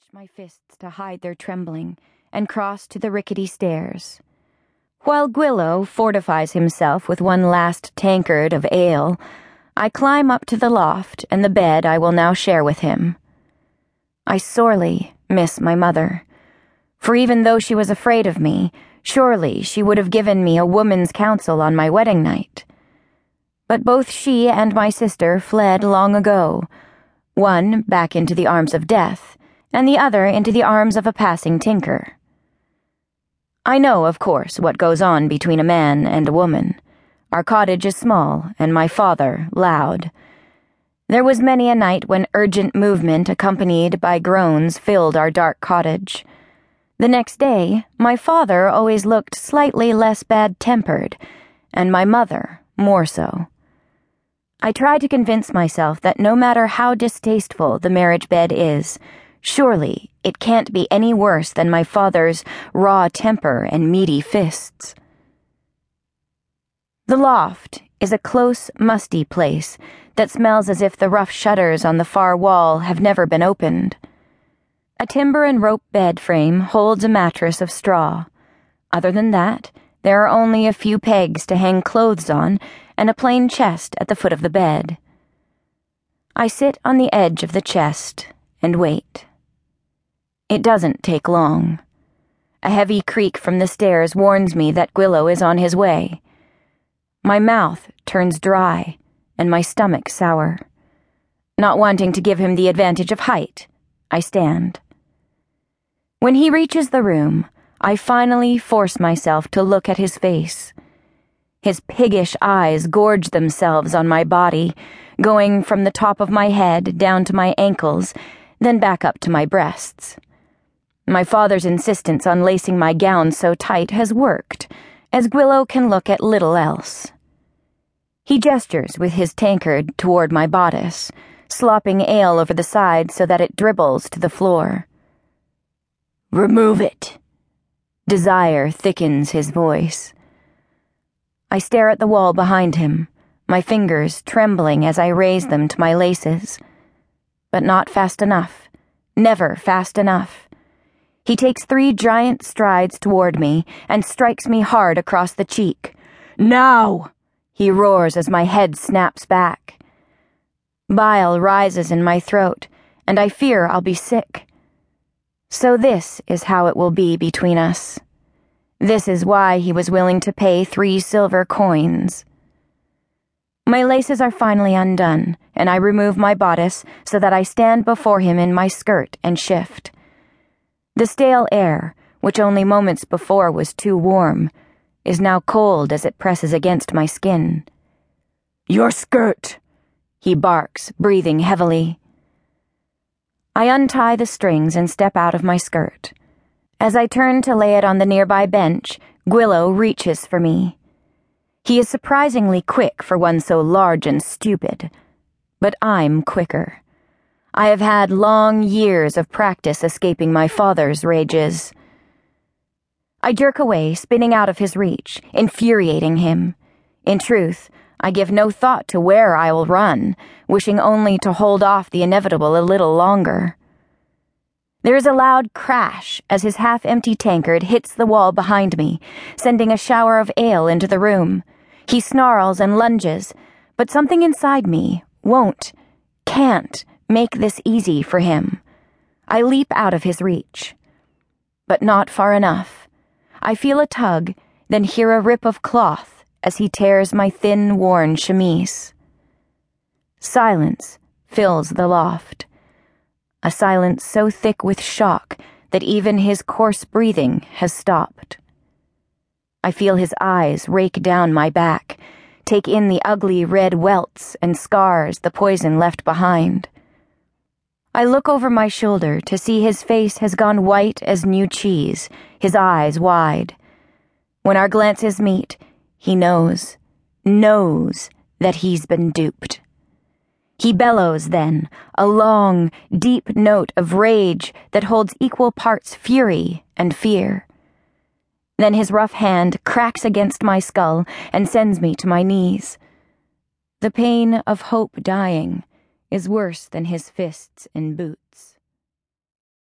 clenched my fists to hide their trembling, and crossed to the rickety stairs. While Guillo fortifies himself with one last tankard of ale, I climb up to the loft and the bed I will now share with him. I sorely miss my mother, for even though she was afraid of me, surely she would have given me a woman's counsel on my wedding night. But both she and my sister fled long ago, one back into the arms of death, and the other into the arms of a passing tinker. I know, of course, what goes on between a man and a woman. Our cottage is small, and my father loud. There was many a night when urgent movement accompanied by groans filled our dark cottage. The next day, my father always looked slightly less bad-tempered, and my mother more so. I tried to convince myself that no matter how distasteful the marriage bed is, surely it can't be any worse than my father's raw temper and meaty fists. The loft is a close, musty place that smells as if the rough shutters on the far wall have never been opened. A timber and rope bed frame holds a mattress of straw. Other than that, there are only a few pegs to hang clothes on and a plain chest at the foot of the bed. I sit on the edge of the chest and wait. It doesn't take long. A heavy creak from the stairs warns me that Guillo is on his way. My mouth turns dry and my stomach sour. Not wanting to give him the advantage of height, I stand. When he reaches the room, I finally force myself to look at his face. His piggish eyes gorge themselves on my body, going from the top of my head down to my ankles, then back up to my breasts. My father's insistence on lacing my gown so tight has worked, as Guillo can look at little else. He gestures with his tankard toward my bodice, slopping ale over the side so that it dribbles to the floor. "Remove it." Desire thickens his voice. I stare at the wall behind him, my fingers trembling as I raise them to my laces. But not fast enough. Never fast enough. He takes 3 giant strides toward me and strikes me hard across the cheek. "Now!" he roars as my head snaps back. Bile rises in my throat, and I fear I'll be sick. So this is how it will be between us. This is why he was willing to pay 3 silver coins. My laces are finally undone, and I remove my bodice so that I stand before him in my skirt and shift. The stale air, which only moments before was too warm, is now cold as it presses against my skin. "Your skirt!" he barks, breathing heavily. I untie the strings and step out of my skirt. As I turn to lay it on the nearby bench, Guillo reaches for me. He is surprisingly quick for one so large and stupid, but I'm quicker. I have had long years of practice escaping my father's rages. I jerk away, spinning out of his reach, infuriating him. In truth, I give no thought to where I will run, wishing only to hold off the inevitable a little longer. There is a loud crash as his half-empty tankard hits the wall behind me, sending a shower of ale into the room. He snarls and lunges, but something inside me can't make this easy for him. I leap out of his reach, but not far enough. I feel a tug, then hear a rip of cloth as he tears my thin, worn chemise. Silence fills the loft, a silence so thick with shock that even his coarse breathing has stopped. I feel his eyes rake down my back, take in the ugly red welts and scars the poison left behind. I look over my shoulder to see his face has gone white as new cheese, his eyes wide. When our glances meet, he knows that he's been duped. He bellows then, a long, deep note of rage that holds equal parts fury and fear. Then his rough hand cracks against my skull and sends me to my knees. The pain of hope dying is worse than his fists and boots.